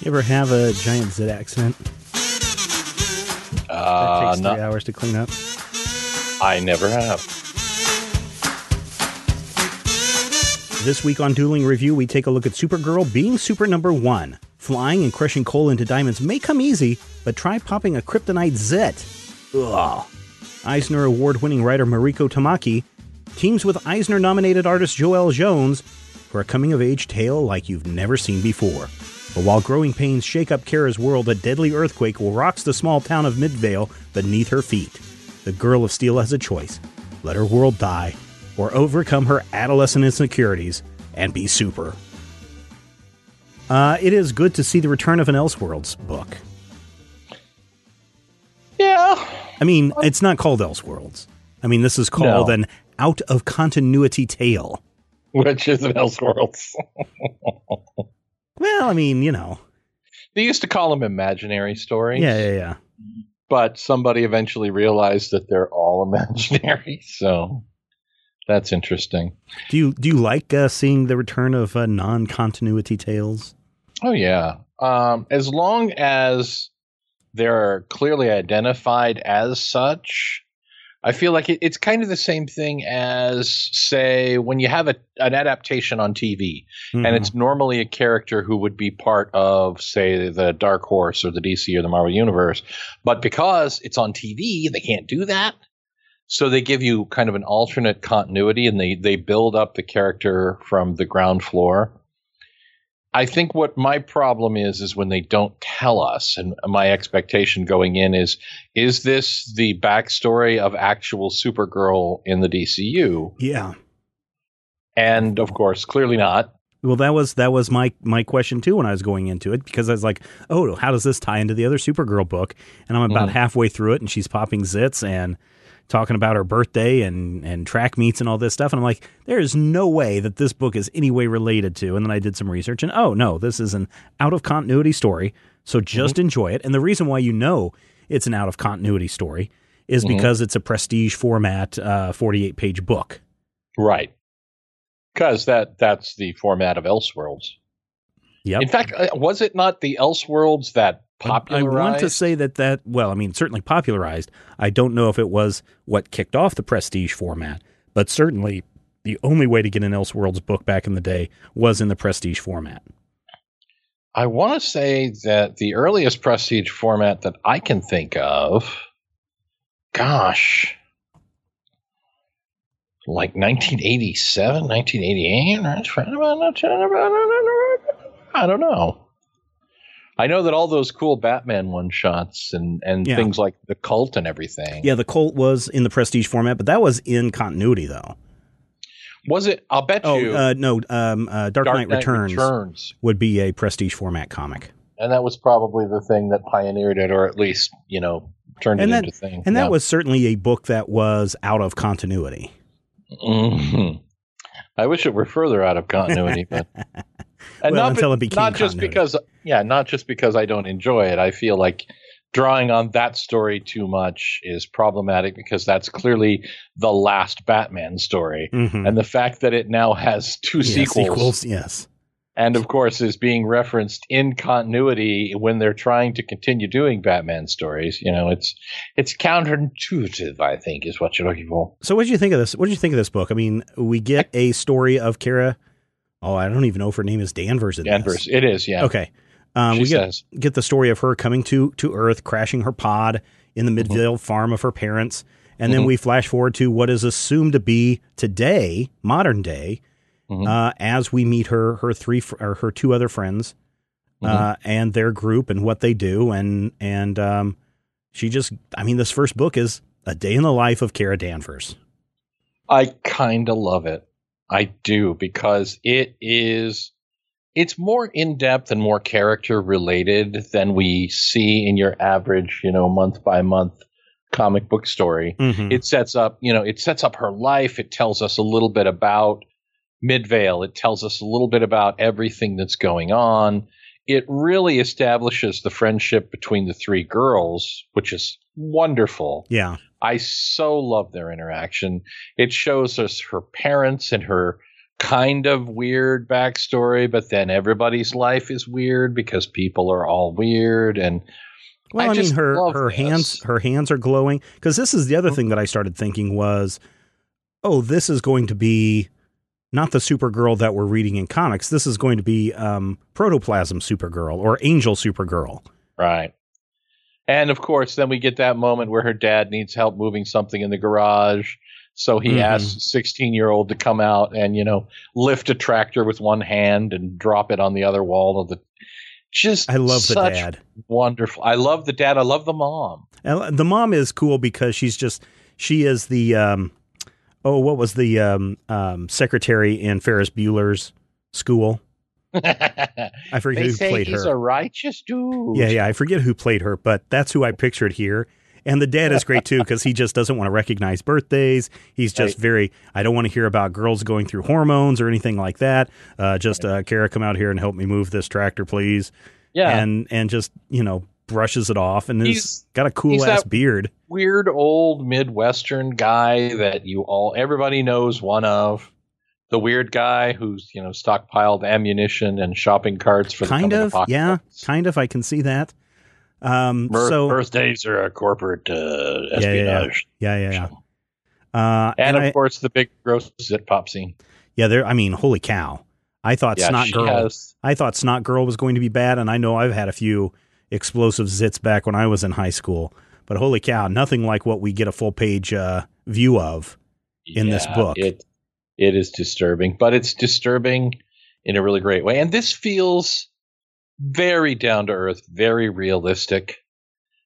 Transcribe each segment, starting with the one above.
You ever have a giant zit accident? That takes 3 hours to clean up. I never have. This week on Dueling Review, we take a look at Supergirl being super #1. Flying and crushing coal into diamonds may come easy, but try popping a kryptonite zit. Ugh. Eisner award-winning writer Mariko Tamaki teams with Eisner-nominated artist Joelle Jones for a coming-of-age tale like you've never seen before. But while growing pains shake up Kara's world, a deadly earthquake rocks the small town of Midvale beneath her feet. The Girl of Steel has a choice. Let her world die, or overcome her adolescent insecurities and be super. It is good to see the return of an Elseworlds book. Yeah. I mean, it's not called Elseworlds. I mean, this is called an out-of-continuity tale. Which is an Elseworlds. Well, I mean, you know. They used to call them imaginary stories. Yeah. But somebody eventually realized that they're all imaginary, so that's interesting. Do you like seeing the return of non-continuity tales? Oh, yeah. As long as they're clearly identified as such, I feel like it's kind of the same thing as, say, when you have an adaptation on TV, and it's normally a character who would be part of, say, the Dark Horse or the DC or the Marvel Universe. But because it's on TV, they can't do that. So they give you kind of an alternate continuity, and they build up the character from the ground floor. I think what my problem is when they don't tell us, and my expectation going in is this the backstory of actual Supergirl in the DCU? Yeah. And of course, clearly not. Well, that was my question too when I was going into it, because I was like, oh, how does this tie into the other Supergirl book? And I'm about halfway through it, and she's popping zits and talking about her birthday and track meets and all this stuff. And I'm like, there is no way that this book is any way related to. And then I did some research, and oh, no, this is an out-of-continuity story, so just enjoy it. And the reason why you know it's an out-of-continuity story is because it's a prestige format 48-page book. Right. Because that's the format of Elseworlds. Yep. In fact, was it not the Elseworlds that popularized? I want to say that, well, I mean, certainly popularized. I don't know if it was what kicked off the prestige format, but certainly the only way to get an Elseworlds book back in the day was in the prestige format. I want to say that the earliest prestige format that I can think of, gosh, like 1987, 1988, I don't know. I know that all those cool Batman one-shots and things like The Cult and everything. Yeah, The Cult was in the prestige format, but that was in continuity, though. Was it? I'll bet you. No, Dark Knight Returns would be a prestige format comic. And that was probably the thing that pioneered it, or at least, you know, turned it into a thing. And that was certainly a book that was out of continuity. Mm-hmm. I wish it were further out of continuity, but... And well, not just because I don't enjoy it. I feel like drawing on that story too much is problematic, because that's clearly the last Batman story. Mm-hmm. And the fact that it now has two sequels. Yes. And of course is being referenced in continuity when they're trying to continue doing Batman stories. You know, it's counterintuitive, I think, is what you're looking for. So what did you think of this? What did you think of this book? I mean, we get a story of Kara. Oh, I don't even know if her name is Danvers. Danvers, it is, yeah. Okay. We get the story of her coming to Earth, crashing her pod in the Midvale farm of her parents, and then we flash forward to what is assumed to be today, modern day, as we meet her two other friends and their group and what they do. And she just, I mean, this first book is a day in the life of Kara Danvers. I kind of love it. I do, because it is it's more in-depth and more character-related than we see in your average, you know, month-by-month comic book story. Mm-hmm. It sets up, you know, it sets up her life. It tells us a little bit about Midvale. It tells us a little bit about everything that's going on. It really establishes the friendship between the three girls, which is wonderful. Yeah. I so love their interaction. It shows us her parents and her kind of weird backstory, but then everybody's life is weird because people are all weird. And well, I mean, her hands are glowing, because this is the other thing that I started thinking was, oh, this is going to be not the Supergirl that we're reading in comics. This is going to be Protoplasm Supergirl or Angel Supergirl. Right. And, of course, then we get that moment where her dad needs help moving something in the garage. So he asks a 16-year-old to come out and, you know, lift a tractor with one hand and drop it on the other wall of the... Just I love the dad. Wonderful. I love the dad. I love the mom. And the mom is cool because she's just... She is the... secretary in Ferris Bueller's School? I forget who played her. He's a righteous dude. Yeah, I forget who played her, but that's who I pictured here. And the dad is great, too, because he just doesn't want to recognize birthdays. He's just I don't want to hear about girls going through hormones or anything like that. Kara, come out here and help me move this tractor, please. Yeah. And just, you know, brushes it off. And he's got a cool-ass beard. Weird old Midwestern guy that everybody knows one of. The weird guy who's, you know, stockpiled ammunition and shopping carts for the kind of, yeah, kind of. I can see that. Birthdays are a corporate espionage. Yeah. And of course, the big gross zit pop scene. Yeah, I mean, holy cow! I thought Snot Girl was going to be bad, and I know I've had a few explosive zits back when I was in high school. But holy cow, nothing like what we get a full page view of in this book. It is disturbing, but it's disturbing in a really great way. And this feels very down to earth, very realistic.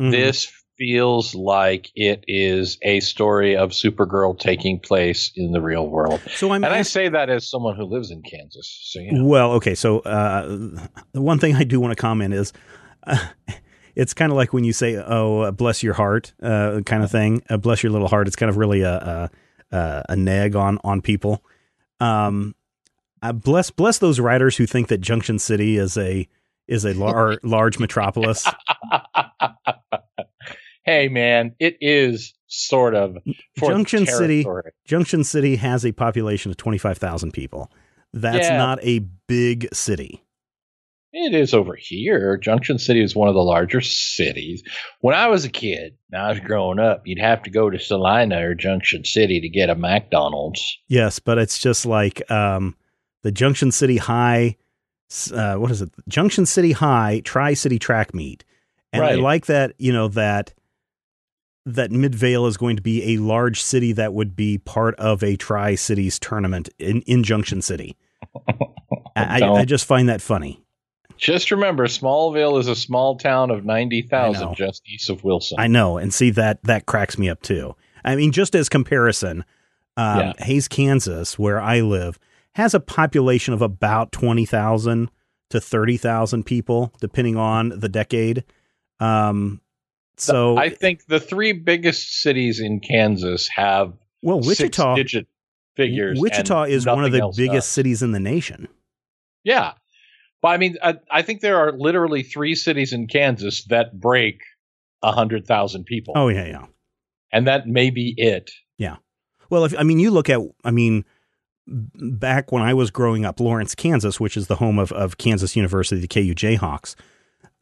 Mm-hmm. This feels like it is a story of Supergirl taking place in the real world. I say that as someone who lives in Kansas. So, you know. Well, okay. So the one thing I do want to comment is it's kind of like when you say, oh, bless your heart kind of thing. Bless your little heart. It's kind of really a neg on people. Bless those writers who think that Junction City is a large metropolis. Hey man, it is sort of Junction City has a population of 25,000 people. That's not a big city. It is over here. Junction City is one of the larger cities. When I was a kid, and I was growing up, you'd have to go to Salina or Junction City to get a McDonald's. Yes, but it's just like the Junction City High, Junction City High Tri-City Track Meet. And right. I like that, you know, that Midvale is going to be a large city that would be part of a Tri-Cities tournament in Junction City. I just find that funny. Just remember, Smallville is a small town of 90,000 just east of Wilson. I know. And see, that cracks me up, too. I mean, just as comparison, Hays, Kansas, where I live, has a population of about 20,000 to 30,000 people, depending on the decade. So I think the three biggest cities in Kansas have six-digit figures. Wichita is one of the biggest cities in the nation. Yeah. Well, I mean, I think there are literally three cities in Kansas that break 100,000 people. Oh, yeah. And that may be it. Yeah. Well, back when I was growing up, Lawrence, Kansas, which is the home of Kansas University, the KU Jayhawks,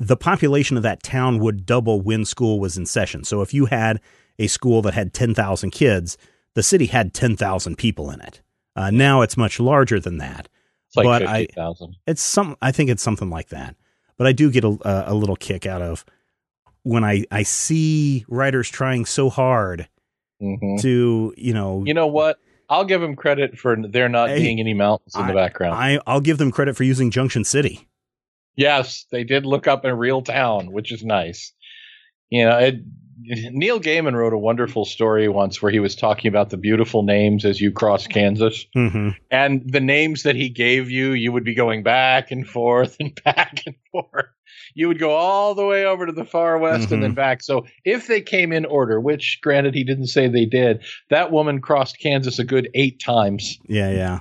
the population of that town would double when school was in session. So if you had a school that had 10,000 kids, the city had 10,000 people in it. Now it's much larger than that. It's like 50,000. I think it's something like that. But I do get a little kick out of when I see writers trying so hard to, you know. You know what? I'll give them credit for there not being any mountains in the background. I'll give them credit for using Junction City. Yes, they did look up a real town, which is nice. You know, Neil Gaiman wrote a wonderful story once where he was talking about the beautiful names as you cross Kansas, mm-hmm. and the names that he gave you, you would be going back and forth and back and forth. You would go all the way over to the far west mm-hmm. and then back. So if they came in order, which granted he didn't say they did, that woman crossed Kansas a good 8 times. Yeah. Yeah.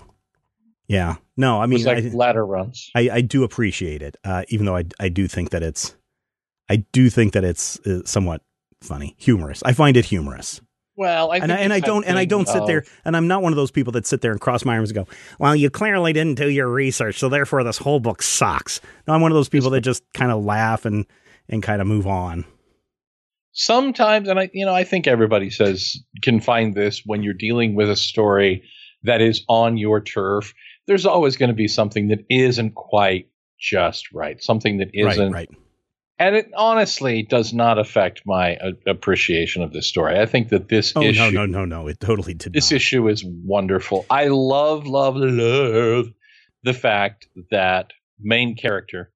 Yeah. No, I mean, like ladder runs. I do appreciate it. Even though I do think that it's somewhat funny, humorous. I find it humorous. Well, I don't sit there, and I'm not one of those people that sit there and cross my arms and go, well, you clearly didn't do your research, so therefore this whole book sucks. No, I'm one of those people that just kind of laugh and kind of move on. Sometimes, and I think everybody can find this when you're dealing with a story that is on your turf. There's always going to be something that isn't quite just right, something that isn't right. And it honestly does not affect my appreciation of this story. I think that this issue... No. It totally did this not. This issue is wonderful. I love the fact that main character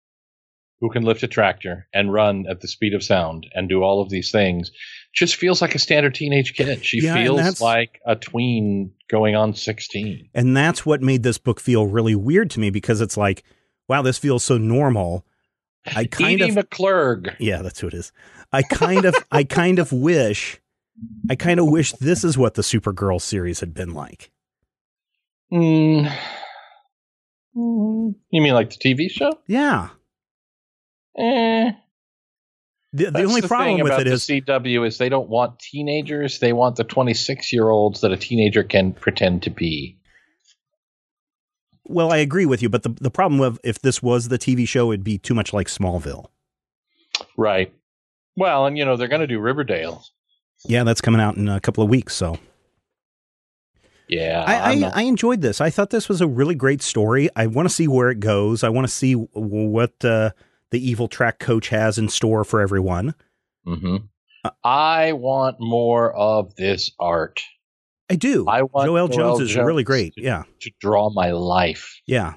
who can lift a tractor and run at the speed of sound and do all of these things just feels like a standard teenage kid. She feels like a tween going on 16. And that's what made this book feel really weird to me, because it's like, wow, this feels so normal. Edie McClurg. Yeah, that's who it is. I kind of wish this is what the Supergirl series had been like. You mean like the TV show? Yeah. The only problem with it is the CW is they don't want teenagers. They want the 26-year-olds that a teenager can pretend to be. Well, I agree with you, but the problem with if this was the TV show, it'd be too much like Smallville. Right. Well, and they're going to do Riverdale. Yeah, that's coming out in a couple of weeks. So. Yeah, I enjoyed this. I thought this was a really great story. I want to see where it goes. I want to see what the evil track coach has in store for everyone. Mm-hmm. I want more of this art. I do. I want Joelle Jones is really great. To draw my life. Yeah.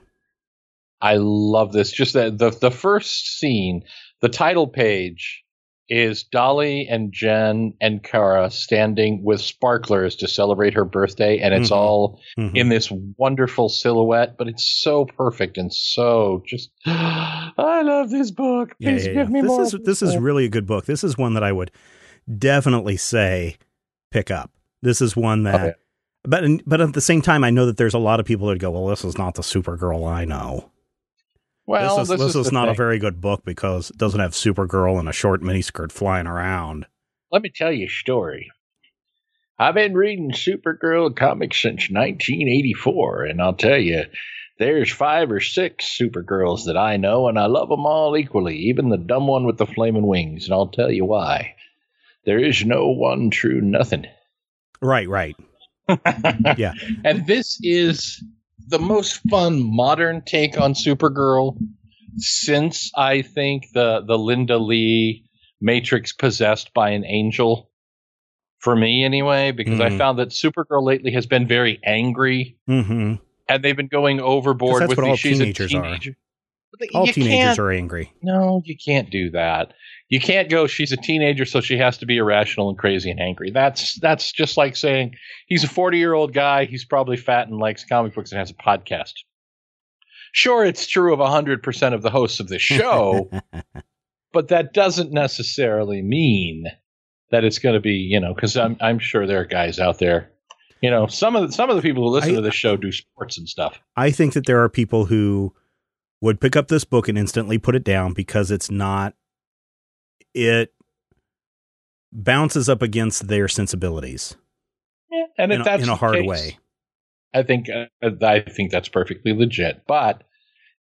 I love this. Just that the first scene, the title page is Dolly and Jen and Kara standing with sparklers to celebrate her birthday. And it's mm-hmm. all mm-hmm. in this wonderful silhouette, but it's so perfect. And so just, I love this book. Please give me more. This is really a good book. This is one that I would definitely say pick up. This is one that, but at the same time, I know that there's a lot of people that go, well, this is not the Supergirl I know. Well, this is not a very good book because it doesn't have Supergirl and a short miniskirt flying around. Let me tell you a story. I've been reading Supergirl comics since 1984, and I'll tell you, there's 5 or 6 Supergirls that I know, and I love them all equally, even the dumb one with the flaming wings, and I'll tell you why. There is no one true nothing. Right. Yeah. And this is the most fun modern take on Supergirl since, I think, the Linda Lee Matrix Possessed by an Angel, for me anyway, because I found that Supergirl lately has been very angry, mm-hmm. and they've been going overboard with the she's a teenager. All teenagers are angry. No, you can't do that. You can't go, she's a teenager, so she has to be irrational and crazy and angry. That's just like saying he's a 40-year-old guy. He's probably fat and likes comic books and has a podcast. Sure, it's true of 100% of the hosts of this show, but that doesn't necessarily mean that it's going to be, because I'm sure there are guys out there. Some of the people who listen to this show do sports and stuff. I think that there are people who would pick up this book and instantly put it down because it bounces up against their sensibilities. Yeah, and if that's in a hard way, I think that's perfectly legit. But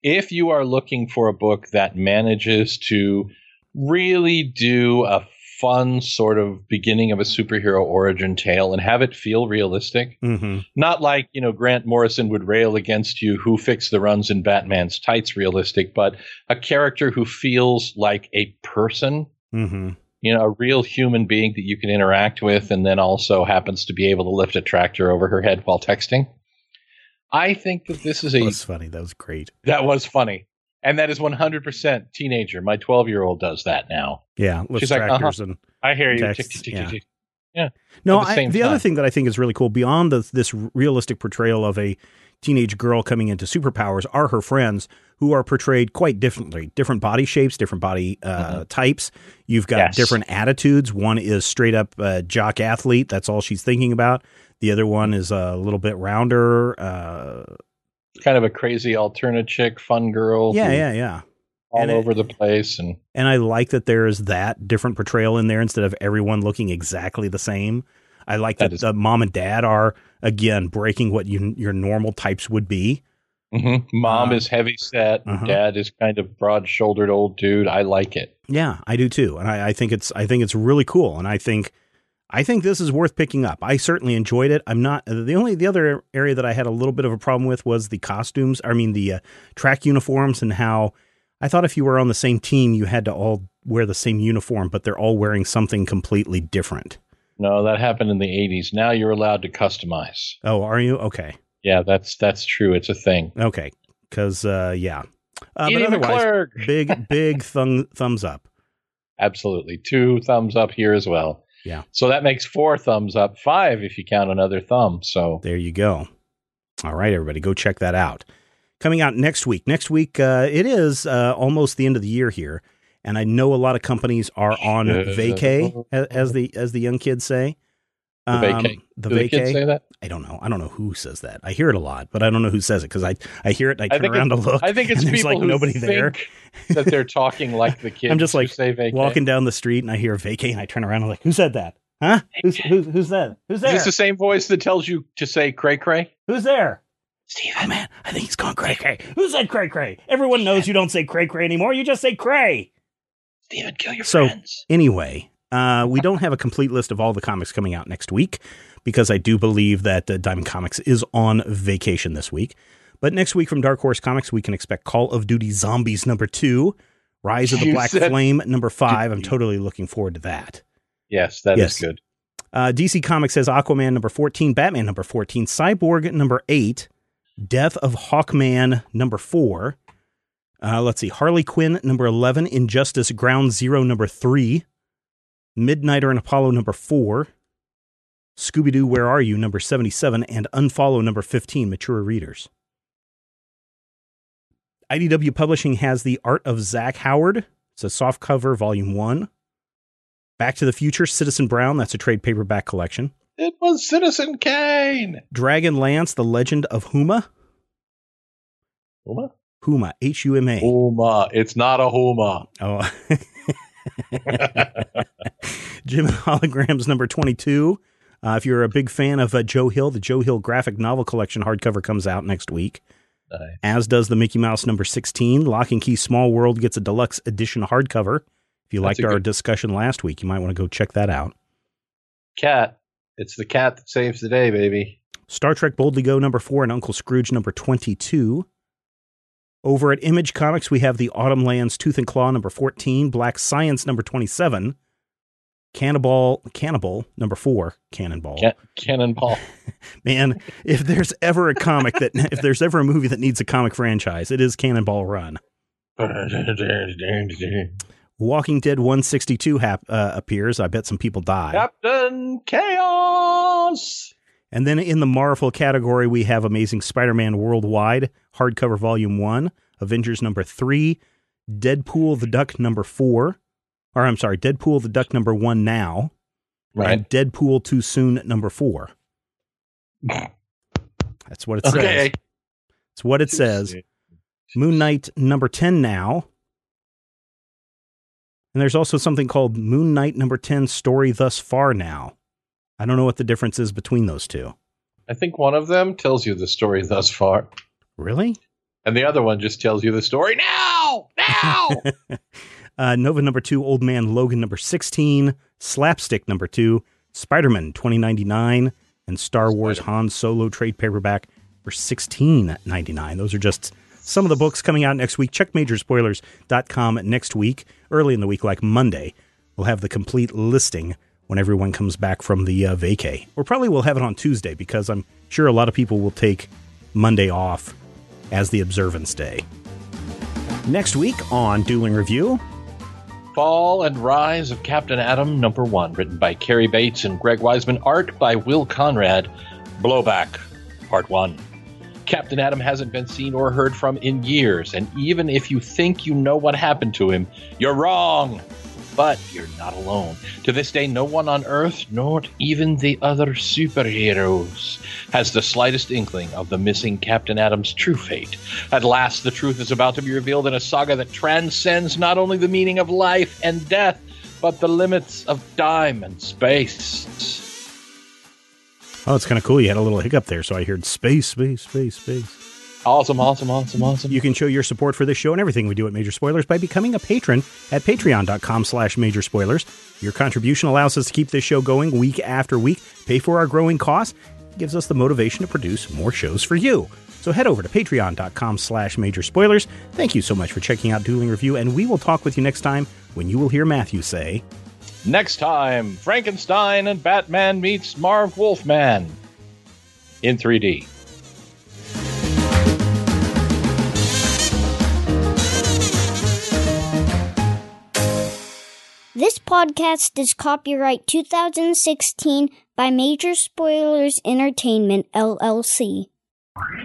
if you are looking for a book that manages to really do a fun sort of beginning of a superhero origin tale and have it feel realistic, mm-hmm. not like, Grant Morrison would rail against you who fixed the runs in Batman's tights realistic, but a character who feels like a person, mm-hmm. A real human being that you can interact with, and then also happens to be able to lift a tractor over her head while texting. I think that this is that was funny. That was great. That was funny. And that is 100% teenager. My 12-year-old does that now. Yeah. She's like, I hear you. Yeah. No, the other thing that I think is really cool, beyond this realistic portrayal of a teenage girl coming into superpowers, are her friends, who are portrayed quite differently. Different body shapes, different body types. You've got different attitudes. One is straight up jock athlete. That's all she's thinking about. The other one is a little bit rounder, kind of a crazy alternate chick, fun girl. Yeah. All over the place. And I like that there is that different portrayal in there instead of everyone looking exactly the same. I like that the mom and dad are, again, breaking what your normal types would be. Mm-hmm. Mom is heavy set. Dad is kind of broad shouldered old dude. I like it. Yeah, I do too. And I think it's really cool. And I think this is worth picking up. I certainly enjoyed it. I'm not the other area that I had a little bit of a problem with was the costumes. I mean, the track uniforms, and how I thought if you were on the same team, you had to all wear the same uniform, but they're all wearing something completely different. No, that happened in the 80s. Now you're allowed to customize. Oh, are you? Okay. Yeah, that's true. It's a thing. Okay. Because, yeah. Edie McClurg. Big thumbs up. Absolutely. 2 thumbs up here as well. Yeah. So that makes 4 thumbs up, 5 if you count another thumb. So there you go. All right, everybody, go check that out. Coming out next week. Next week, it is almost the end of the year here, and I know a lot of companies are on vacay, as the young kids say. Vacay. Do the kids say that? I don't know. I don't know who says that. I hear it a lot, but I don't know who says it, because I hear it. And I turn around to look. I think it's people like who nobody think there that they're talking like the kids. I'm just like walking down the street and I hear vacay and I turn around and I'm like, who said that? Huh? Who's that? Who's there? Is this the same voice that tells you to say cray cray? Who's there? Steve, oh man, I think he's gone cray cray. Who said cray cray? Everyone knows you don't say cray cray anymore. You just say cray. Steven, kill your friends. So anyway. We don't have a complete list of all the comics coming out next week, because I do believe that Diamond Comics is on vacation this week. But next week from Dark Horse Comics, we can expect Call of Duty Zombies #2, Rise of the Black Flame #5. I'm totally looking forward to that. Yes, that is good. DC Comics has Aquaman #14, Batman #14, Cyborg #8, Death of Hawkman #4. Let's see, Harley Quinn #11, Injustice Ground Zero #3. Midnighter and Apollo #4, Scooby-Doo, Where Are You #77, and Unfollow #15, Mature Readers. IDW Publishing has The Art of Zach Howard. It's a softcover, volume 1. Back to the Future, Citizen Brown. That's a trade paperback collection. It was Citizen Kane. Dragonlance, The Legend of Huma. Huma? Huma, H-U-M-A. Huma. It's not a Huma. Oh, Jim and Holograms #22. If you're a big fan of Joe Hill, the Joe Hill graphic novel collection hardcover comes out next week. Nice. As does the Mickey Mouse #16. Lock and Key Small World gets a deluxe edition hardcover. If you liked our discussion last week, you might want to go check that out. Cat. It's the cat that saves the day, baby. Star Trek Boldly Go #4 and Uncle Scrooge #22. Over at Image Comics, we have The Autumn Lands, Tooth and Claw #14, Black Science #27, Cannonball #4, Cannonball. Cannonball. Man, if there's ever a comic that, if there's ever a movie that needs a comic franchise, it is Cannonball Run. Walking Dead 162 appears. I bet some people die. Captain Chaos! And then in the Marvel category, we have Amazing Spider-Man Worldwide, hardcover volume 1, Avengers #3, Deadpool the Duck #4, or I'm sorry, Deadpool the Duck #1 now, right, and Deadpool Too Soon #4. That's what it says. That's what it says. Moon Knight #10 now. And there's also something called Moon Knight #10 Story Thus Far now. I don't know what the difference is between those two. I think one of them tells you the story thus far. Really? And the other one just tells you the story now! Now! Nova #2, Old Man Logan #16, Slapstick #2, Spider-Man 2099, and Star Wars Han Solo trade paperback for $16.99. Those are just some of the books coming out next week. Check majorspoilers.com next week, early in the week, like Monday. We'll have the complete listing when everyone comes back from the vacay. Or probably we'll have it on Tuesday, because I'm sure a lot of people will take Monday off as the observance day. Next week on Dueling Review... Fall and Rise of Captain Atom #1, written by Carrie Bates and Greg Wiseman, art by Will Conrad, Blowback, Part 1. Captain Atom hasn't been seen or heard from in years, and even if you think you know what happened to him, you're wrong! But you're not alone. To this day, no one on Earth, nor even the other superheroes, has the slightest inkling of the missing Captain Atom's true fate. At last, the truth is about to be revealed in a saga that transcends not only the meaning of life and death, but the limits of time and space. Oh, it's kind of cool. You had a little hiccup there, so I heard space, space, space, space. Awesome, awesome, awesome, awesome. You can show your support for this show and everything we do at Major Spoilers by becoming a patron at patreon.com/Major Spoilers. Your contribution allows us to keep this show going week after week, pay for our growing costs, and gives us the motivation to produce more shows for you. So head over to patreon.com/Major Spoilers. Thank you so much for checking out Dueling Review, and we will talk with you next time when you will hear Matthew say... Next time, Frankenstein and Batman meets Marv Wolfman in 3D. This podcast is copyright 2016 by Major Spoilers Entertainment, LLC.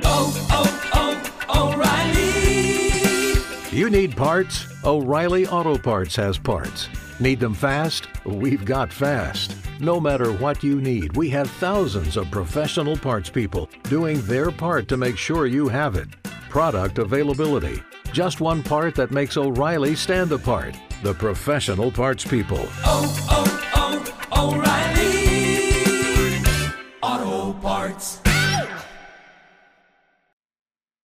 Oh, oh, O'Reilly! You need parts? O'Reilly Auto Parts has parts. Need them fast? We've got fast. No matter what you need, we have thousands of professional parts people doing their part to make sure you have it. Product availability. Just one part that makes O'Reilly stand apart. The professional parts people. Oh, oh, oh, O'Reilly.